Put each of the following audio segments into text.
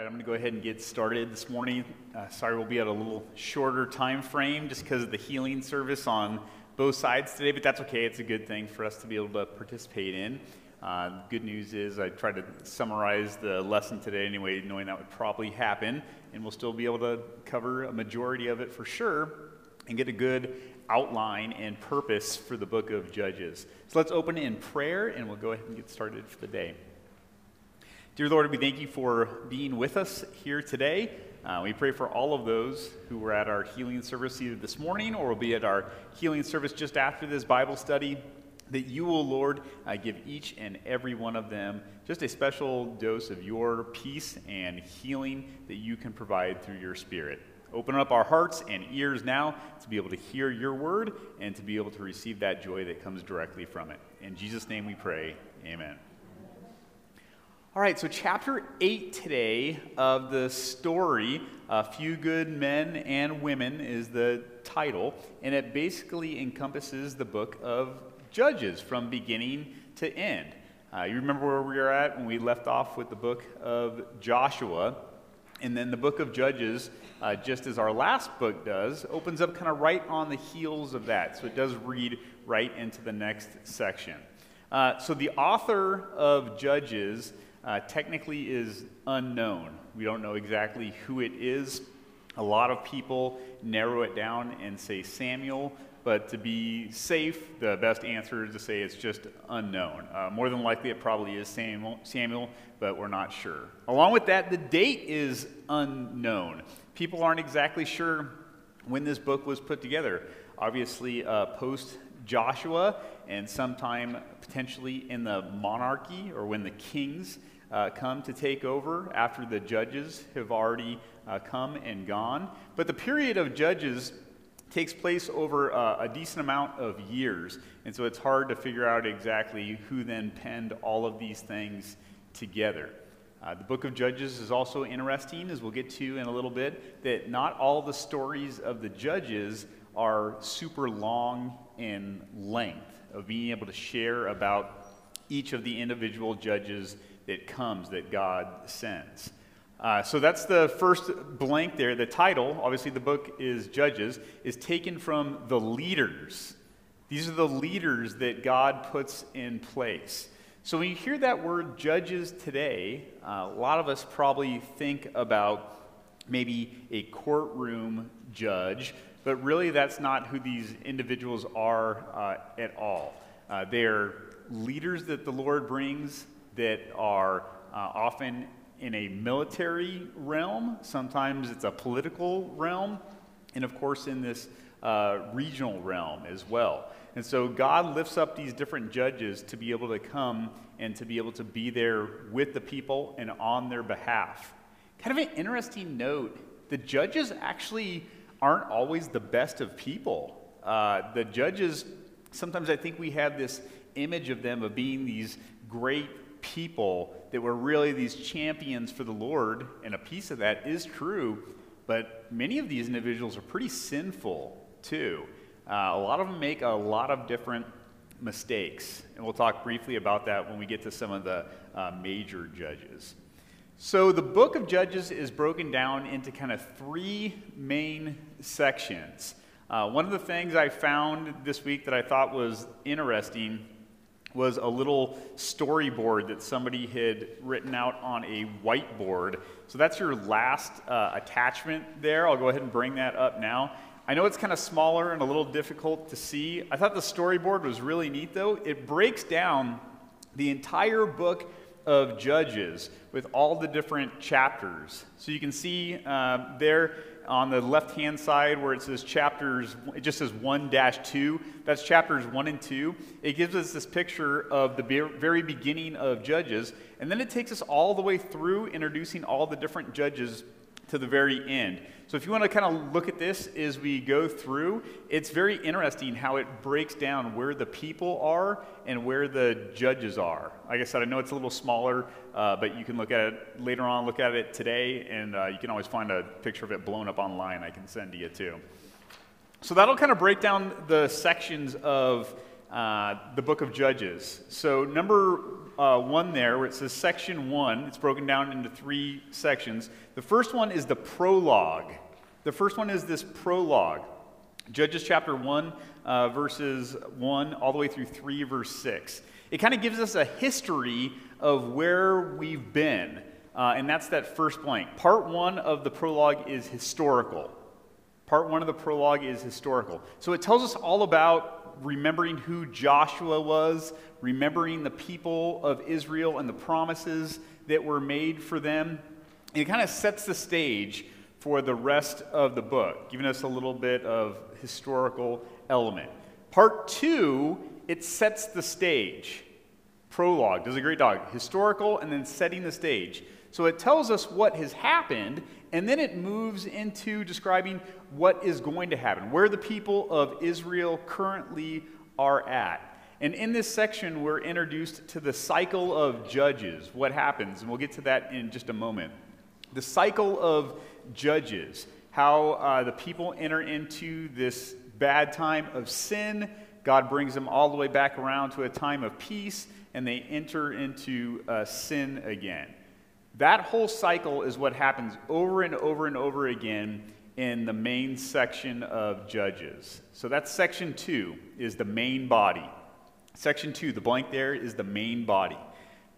right, I'm going to go ahead and get started this morning. Sorry, we'll be at a little shorter time frame just because of the healing service on both sides today, but that's okay. It's a good thing for us to be able to participate in. Good news is I tried to summarize the lesson today anyway, knowing that would probably happen, and we'll still be able to cover a majority of it for sure and get a good outline and purpose for the book of Judges. So let's open in prayer, and we'll go ahead and get started for the day. Dear Lord, we thank you for being with us here today. We pray for all of those who were at our healing service either this morning or will be at our healing service just after this Bible study, that you will, Lord, give each and every one of them just a special dose of your peace and healing that you can provide through your Spirit. Open up our hearts and ears now to be able to hear your word and to be able to receive that joy that comes directly from it. In Jesus' name we pray, amen. All right, so chapter 8 today of the story, A Few Good Men and Women is the title, and it basically encompasses the book of Judges from beginning to end. You remember where we were at when we left off with the book of Joshua, and then the book of Judges, just as our last book does, opens up kind of right on the heels of that, so it does read right into the next section. So the author of Judges technically is unknown. We don't know exactly who it is. A lot of people narrow it down and say Samuel, but to be safe, the best answer is to say it's just unknown. More than likely, it probably is Samuel, but we're not sure. Along with that, the date is unknown. People aren't exactly sure when this book was put together. Obviously, post-Joshua, and sometime potentially in the monarchy or when the kings come to take over after the judges have already come and gone. But the period of Judges takes place over a decent amount of years, and so it's hard to figure out exactly who then penned all of these things together. The book of Judges is also interesting, as we'll get to in a little bit, that not all the stories of the judges are super long in length, of being able to share about each of the individual judges that comes, that God sends. So that's the first blank there. The title, obviously the book is Judges, is taken from the leaders. These are the leaders that God puts in place. So when you hear that word judges today, a lot of us probably think about maybe a courtroom judge, but really that's not who these individuals are at all. They're leaders that the Lord brings that are often in a military realm. Sometimes it's a political realm, and of course in this regional realm as well. And so God lifts up these different judges to be able to come and to be able to be there with the people and on their behalf. Kind of an interesting note, the judges actually aren't always the best of people. The judges, sometimes I think we have this image of them of being these great people that were really these champions for the Lord, and a piece of that is true, but many of these individuals are pretty sinful too. A lot of them make a lot of different mistakes, and we'll talk briefly about that when we get to some of the major judges. So the book of Judges is broken down into kind of three main sections. One of the things I found this week that I thought was interesting was a little storyboard that somebody had written out on a whiteboard. So that's your last attachment there. I'll go ahead and bring that up now. I know it's kind of smaller and a little difficult to see. I thought the storyboard was really neat, though. It breaks down the entire book of Judges with all the different chapters. So you can see there on the left-hand side where it says chapters, it just says 1-2. That's chapters 1 and 2. It gives us this picture of the very beginning of Judges, and then it takes us all the way through introducing all the different judges to the very end. So if you want to kind of look at this as we go through, it's very interesting how it breaks down where the people are and where the judges are. Like I said, I know it's a little smaller, but you can look at it later on, look at it today, and you can always find a picture of it blown up online I can send to you too. So that'll kind of break down the sections of the book of Judges. So number 1 there where it says section 1. It's broken down into 3 sections. The first one is the prologue. The first one is this prologue. Judges chapter 1, verses 1 all the way through 3, verse 6. It kind of gives us a history of where we've been. And that's that first blank. Part 1 of the prologue is historical. Part 1 of the prologue is historical. So it tells us all about remembering who Joshua was, remembering the people of Israel and the promises that were made for them. And it kind of sets the stage for the rest of the book, giving us a little bit of historical element. Part 2, it sets the stage. Prologue does a great job. Historical and then setting the stage. So it tells us what has happened, and then it moves into describing what is going to happen, where the people of Israel currently are at. And in this section, we're introduced to the cycle of judges, what happens, and we'll get to that in just a moment. The cycle of judges, how the people enter into this bad time of sin. God brings them all the way back around to a time of peace, and they enter into sin again. That whole cycle is what happens over and over and over again in the main section of Judges. So that's section 2 is the main body. Section 2, the blank there, is the main body.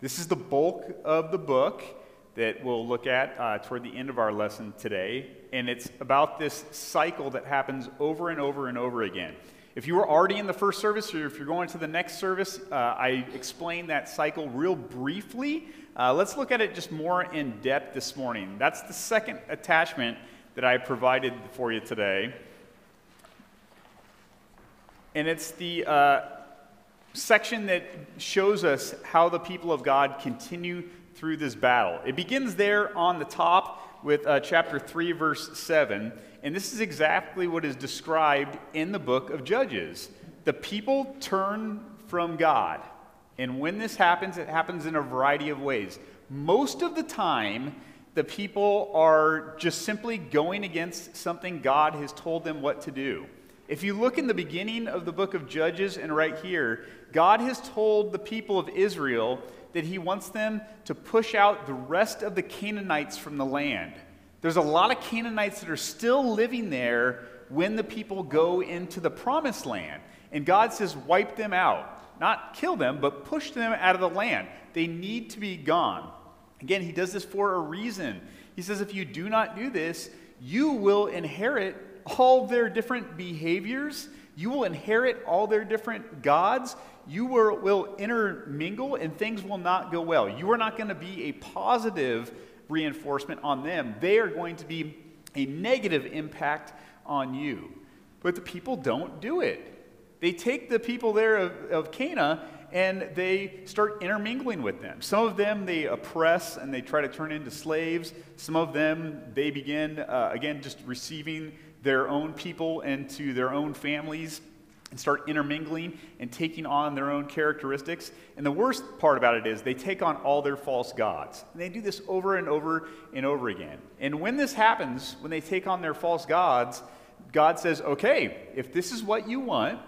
This is the bulk of the book that we'll look at toward the end of our lesson today. And it's about this cycle that happens over and over and over again. If you were already in the first service or if you're going to the next service, I explained that cycle real briefly. Let's look at it just more in depth this morning. That's the second attachment that I provided for you today. And it's the section that shows us how the people of God continue through this battle. It begins there on the top with chapter 3, verse 7. And this is exactly what is described in the book of Judges. The people turn from God. And when this happens, it happens in a variety of ways. Most of the time, the people are just simply going against something God has told them what to do. If you look in the beginning of the book of Judges and right here, God has told the people of Israel that he wants them to push out the rest of the Canaanites from the land. There's a lot of Canaanites that are still living there when the people go into the promised land. And God says, wipe them out. Not kill them, but push them out of the land. They need to be gone. Again, he does this for a reason. He says, if you do not do this, you will inherit all their different behaviors. You will inherit all their different gods. You will intermingle and things will not go well. You are not going to be a positive reinforcement on them. They are going to be a negative impact on you. But the people don't do it. They take the people there of Cana and they start intermingling with them. Some of them they oppress and they try to turn into slaves. Some of them they begin, again, just receiving their own people into their own families and start intermingling and taking on their own characteristics. And the worst part about it is they take on all their false gods. And they do this over and over and over again. And when this happens, when they take on their false gods, God says, okay, if this is what you want,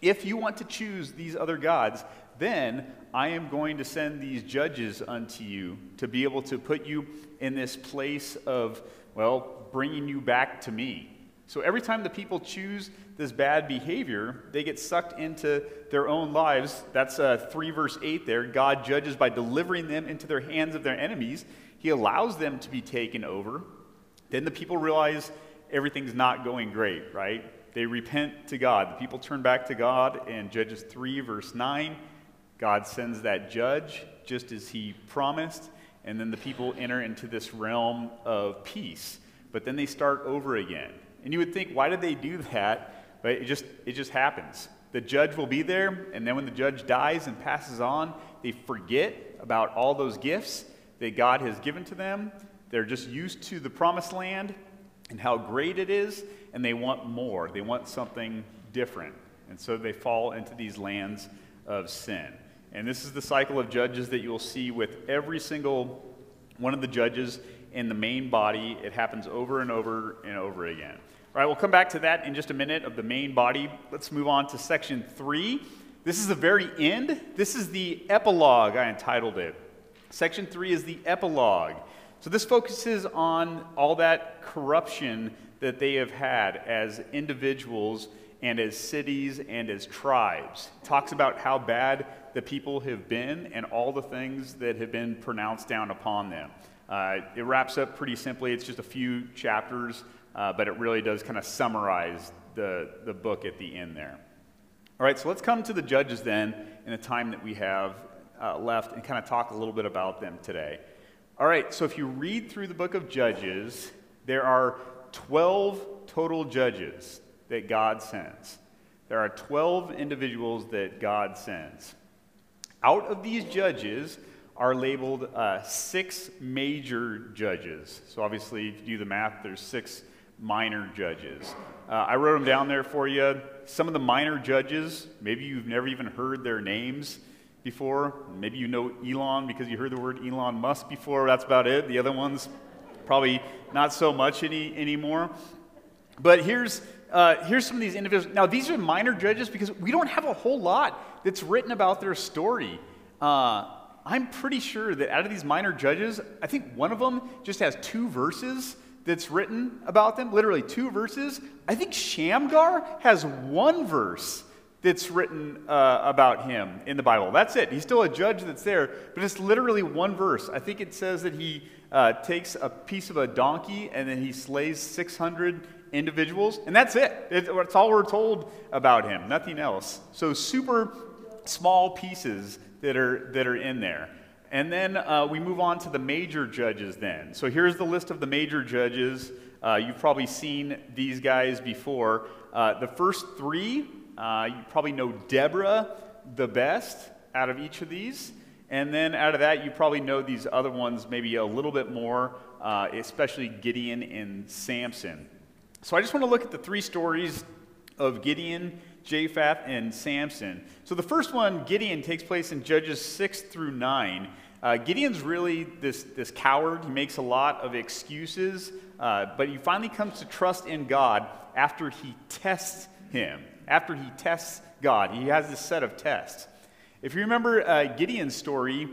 if you want to choose these other gods, then I am going to send these judges unto you to be able to put you in this place of, well, bringing you back to me. So every time the people choose this bad behavior, they get sucked into their own lives. That's 3 verse 8 there. God judges by delivering them into their hands of their enemies. He allows them to be taken over. Then the people realize everything's not going great, right? They repent to God. The people turn back to God. And Judges 3 verse 9, God sends that judge just as he promised. And then the people enter into this realm of peace. But then they start over again. And you would think, why did they do that? But it just happens. The judge will be there, and then when the judge dies and passes on, they forget about all those gifts that God has given to them. They're just used to the promised land and how great it is, and they want more. They want something different. And so they fall into these lands of sin. And this is the cycle of judges that you'll see with every single one of the judges in the main body. It happens over and over and over again. All right, we'll come back to that in just a minute of the main body. Let's move on to section 3. This is the very end. This is the epilogue, I entitled it. Section 3 is the epilogue. So this focuses on all that corruption that they have had as individuals and as cities and as tribes. It talks about how bad the people have been and all the things that have been pronounced down upon them. It wraps up pretty simply. It's just a few chapters, but it really does kind of summarize the book at the end there. All right, so let's come to the judges then in the time that we have left and kind of talk a little bit about them today. All right, so if you read through the book of Judges, there are 12 total judges that God sends. There are 12 individuals that God sends. Out of these judges are labeled 6 major judges. So obviously, if you do the math, there's 6 minor judges. I wrote them down there for you. Some of the minor judges, maybe you've never even heard their names before. Maybe you know Elon because you heard the word Elon Musk before. That's about it. The other ones, probably not so much anymore. But here's some of these individuals. Now, these are minor judges because we don't have a whole lot that's written about their story. I'm pretty sure that out of these minor judges, I think one of them just has 2 verses that's written about them, literally 2 verses. I think Shamgar has 1 verse that's written about him in the Bible. That's it. He's still a judge that's there, but it's literally 1 verse. I think it says that he takes a piece of a donkey and then he slays 600 individuals, and that's it. It's all we're told about him, nothing else. So super small pieces that are in there. And then we move on to the major judges then. So here's the list of the major judges. You've probably seen these guys before. The first 3... you probably know Deborah the best out of each of these. And then out of that, you probably know these other ones maybe a little bit more, especially Gideon and Samson. So I just want to look at the 3 stories of Gideon, Jephthah, and Samson. So the first one, Gideon, takes place in Judges 6-9. Gideon's really this coward. He makes a lot of excuses, but he finally comes to trust in God after he tests him. After he tests God, he has this set of tests. If you remember Gideon's story,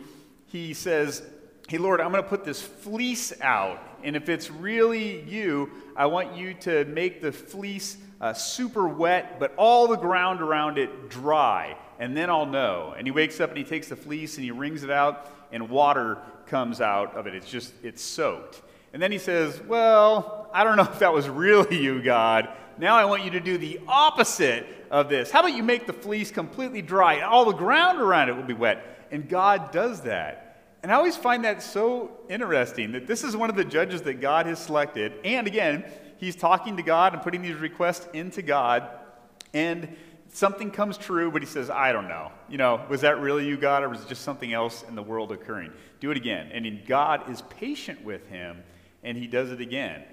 he says, "Hey, Lord, I'm going to put this fleece out. And if it's really you, I want you to make the fleece super wet, but all the ground around it dry. And then I'll know." And he wakes up and he takes the fleece and he wrings it out, and water comes out of it. It's soaked. And then he says, "Well, I don't know if that was really you, God. Now I want you to do the opposite of this. How about you make the fleece completely dry, and all the ground around it will be wet." And God does that. And I always find that so interesting, that this is one of the judges that God has selected. And again, he's talking to God and putting these requests into God. And something comes true, but he says, "I don't know. Was that really you, God, or was it just something else in the world occurring? Do it again." And God is patient with him, and he does it again.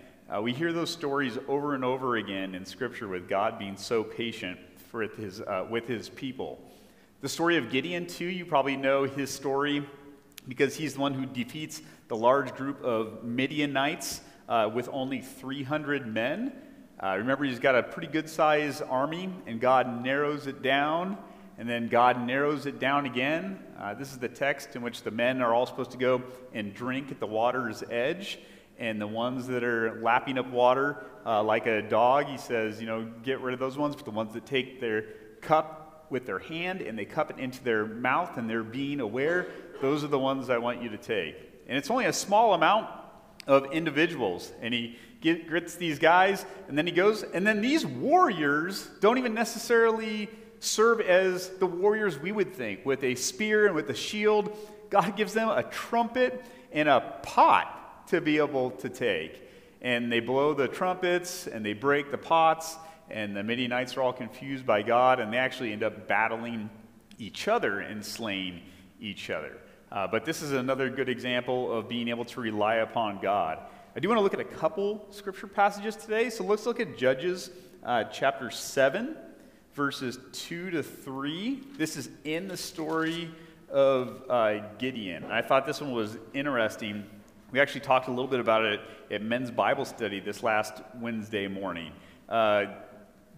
We hear those stories over and over again in Scripture with God being so patient with his people. The story of Gideon, too, you probably know his story because he's the one who defeats the large group of Midianites with only 300 men. Remember, he's got a pretty good-sized army, and God narrows it down, and then God narrows it down again. This is the text in which the men are all supposed to go and drink at the water's edge. And the ones that are lapping up water like a dog, he says, get rid of those ones. But the ones that take their cup with their hand and they cup it into their mouth and they're being aware, those are the ones I want you to take. And it's only a small amount of individuals. And he grits these guys, and then he goes. And then these warriors don't even necessarily serve as the warriors we would think, with a spear and with a shield. God gives them a trumpet and a pot to be able to take. And they blow the trumpets and they break the pots, and the Midianites are all confused by God, and they actually end up battling each other and slaying each other. But this is another good example of being able to rely upon God. I do want to look at a couple scripture passages today. So let's look at Judges chapter 7, verses 2-3. This is in the story of Gideon. I thought this one was interesting. We actually talked a little bit about it at Men's Bible Study this last Wednesday morning.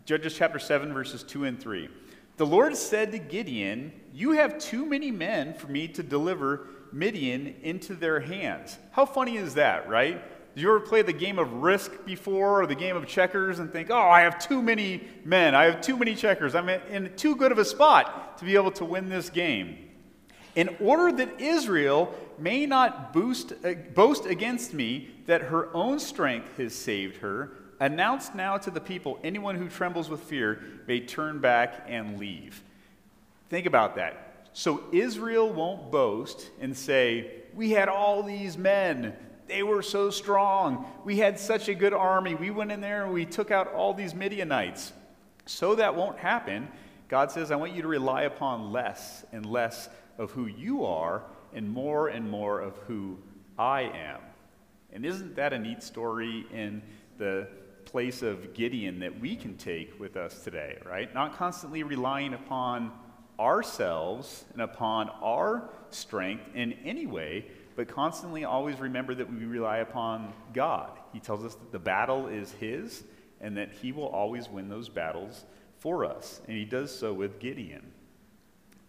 Judges chapter 7, verses 2-3. The Lord said to Gideon, "You have too many men for me to deliver Midian into their hands." How funny is that, right? Did you ever play the game of Risk before, or the game of checkers, and think, oh, I have too many men, I have too many checkers, I'm in too good of a spot to be able to win this game. In order that Israel may not boast against me that her own strength has saved her, announce now to the people, anyone who trembles with fear may turn back and leave. Think about that. So Israel won't boast and say, we had all these men, they were so strong, we had such a good army, we went in there and we took out all these Midianites. So that won't happen. God says, I want you to rely upon less and less of who you are and more of who I am. And isn't that a neat story in the place of Gideon that we can take with us today, right? Not constantly relying upon ourselves and upon our strength in any way, but constantly always remember that we rely upon God. He tells us that the battle is his and that he will always win those battles for us. And he does so with Gideon.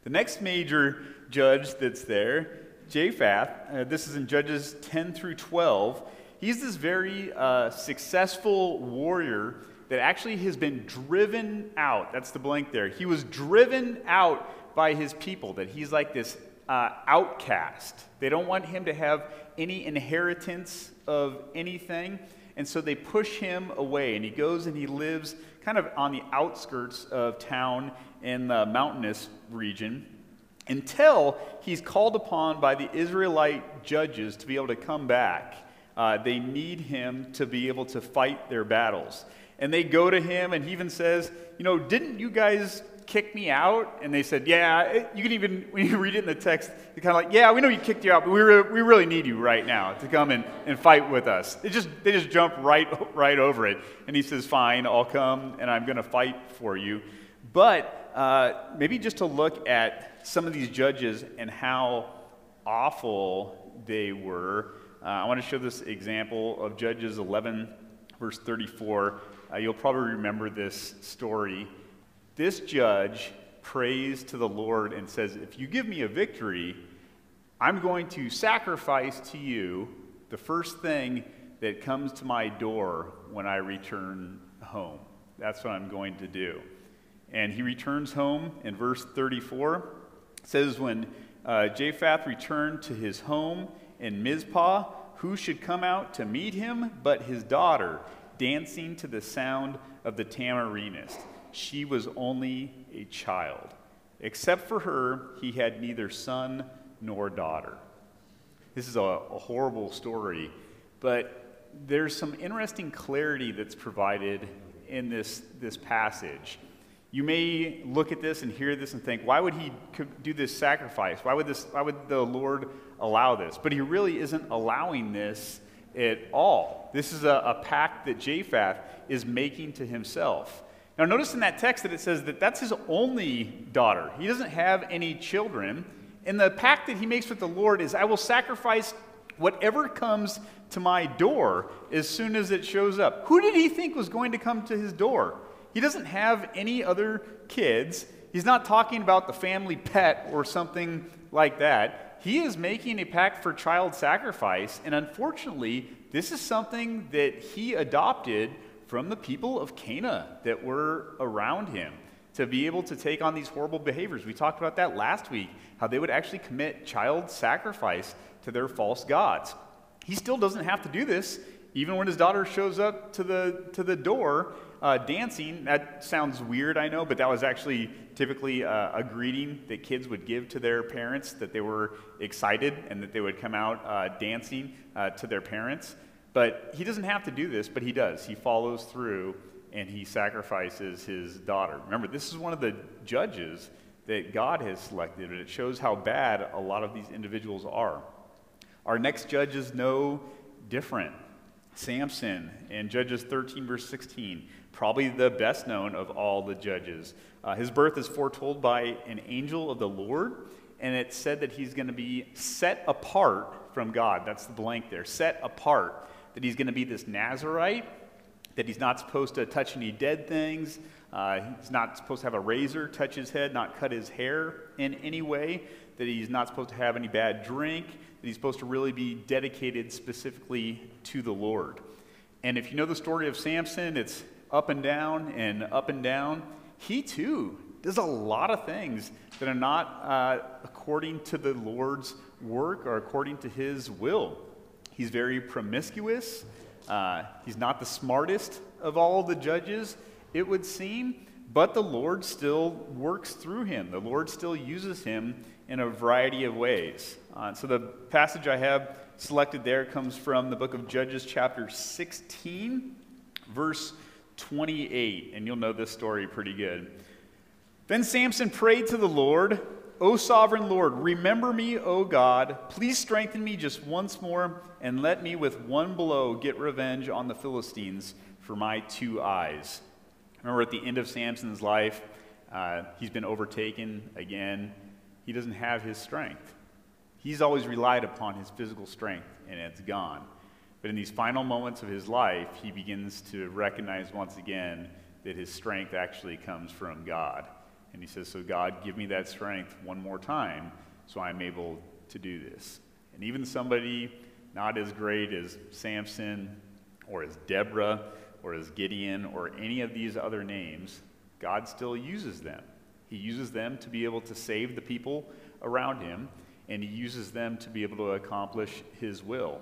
The next major judge that's there, Jephthah, this is in Judges 10 through 12. He's this very successful warrior that actually has been driven out. That's the blank there. He was driven out by his people, that he's like this outcast. They don't want him to have any inheritance of anything, and so they push him away, and he goes and he lives kind of on the outskirts of town in the mountainous region until he's called upon by the Israelite judges to be able to come back. They need him to be able to fight their battles. And they go to him, and he even says, you know, didn't you guys kick me out? And they said, yeah. You can even, when you read it in the text, you're kind of like, yeah, we know you kicked you out, but we really need you right now to come and fight with us. They just jump right over it. And he says, fine, I'll come, and I'm going to fight for you. But maybe just to look at some of these judges and how awful they were. I want to show this example of Judges 11, verse 34. You'll probably remember this story. This judge prays to the Lord and says, if you give me a victory, I'm going to sacrifice to you the first thing that comes to my door when I return home. That's what I'm going to do. And he returns home in verse 34. It says, when Jephthah returned to his home in Mizpah, who should come out to meet him but his daughter, dancing to the sound of the tamarinist. She was only a child. Except for her, he had neither son nor daughter. This is a horrible story, but there's some interesting clarity that's provided in this passage. You may look at this and hear this and think, why would he do this sacrifice? Why would the Lord allow this? But he really isn't allowing this at all. This is a pact that Jephthah is making to himself. Now notice in that text that it says that that's his only daughter. He doesn't have any children. And the pact that he makes with the Lord is, I will sacrifice whatever comes to my door as soon as it shows up. Who did he think was going to come to his door? He doesn't have any other kids. He's not talking about the family pet or something like that. He is making a pact for child sacrifice, and unfortunately, this is something that he adopted from the people of Cana that were around him to be able to take on these horrible behaviors. We talked about that last week, how they would actually commit child sacrifice to their false gods. He still doesn't have to do this, even when his daughter shows up to the door. Dancing, that sounds weird, I know, but that was actually typically a greeting that kids would give to their parents, that they were excited and that they would come out dancing to their parents. But he doesn't have to do this, but he does. He follows through and he sacrifices his daughter. Remember, this is one of the judges that God has selected, and it shows how bad a lot of these individuals are. Our next judge is no different. Samson in Judges 13, verse 16, probably the best known of all the judges. His birth is foretold by an angel of the Lord, and it's said that he's going to be set apart from God. That's the blank there, set apart, that he's going to be this Nazarite that he's not supposed to touch any dead things. He's not supposed to have a razor touch his head, not cut his hair in any way, that he's not supposed to have any bad drink, that he's supposed to really be dedicated specifically to the Lord. And if you know the story of Samson, it's up and down and up and down. He too does a lot of things that are not according to the Lord's work or according to his will. He's very promiscuous. He's not the smartest of all the judges, it would seem, but the Lord still works through him. The Lord still uses him in a variety of ways. So the passage I have selected there comes from the book of Judges, chapter 16, verse 28, and you'll know this story pretty good. Then Samson prayed to the Lord, "O sovereign Lord, remember me, O God. Please strengthen me just once more, and let me with one blow get revenge on the Philistines for my two eyes." Remember, at the end of Samson's life, he's been overtaken again. He doesn't have his strength. He's always relied upon his physical strength, and it's gone. But in these final moments of his life, he begins to recognize once again that his strength actually comes from God. And he says, so God, give me that strength one more time so I'm able to do this. And even somebody not as great as Samson or as Deborah or as Gideon or any of these other names, God still uses them. He uses them to be able to save the people around him, and he uses them to be able to accomplish his will.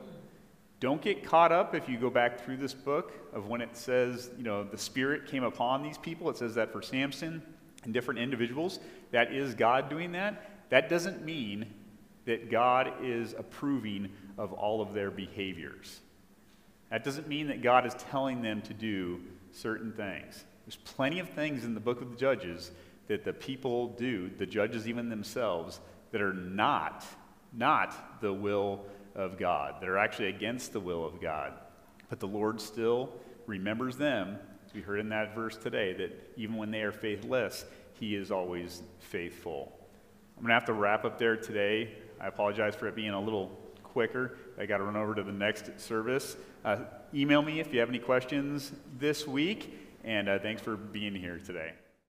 Don't get caught up, if you go back through this book, of when it says, you know, the Spirit came upon these people. It says that for Samson and different individuals, that is God doing that. That doesn't mean that God is approving of all of their behaviors. That doesn't mean that God is telling them to do certain things. There's plenty of things in the book of the Judges that the people do, the judges even themselves, that are not the will of God, that are actually against the will of God. But the Lord still remembers them. We heard in that verse today that even when they are faithless, he is always faithful. I'm going to have to wrap up there today. I apologize for it being a little quicker. I got to run over to the next service. Email me if you have any questions this week, and thanks for being here today.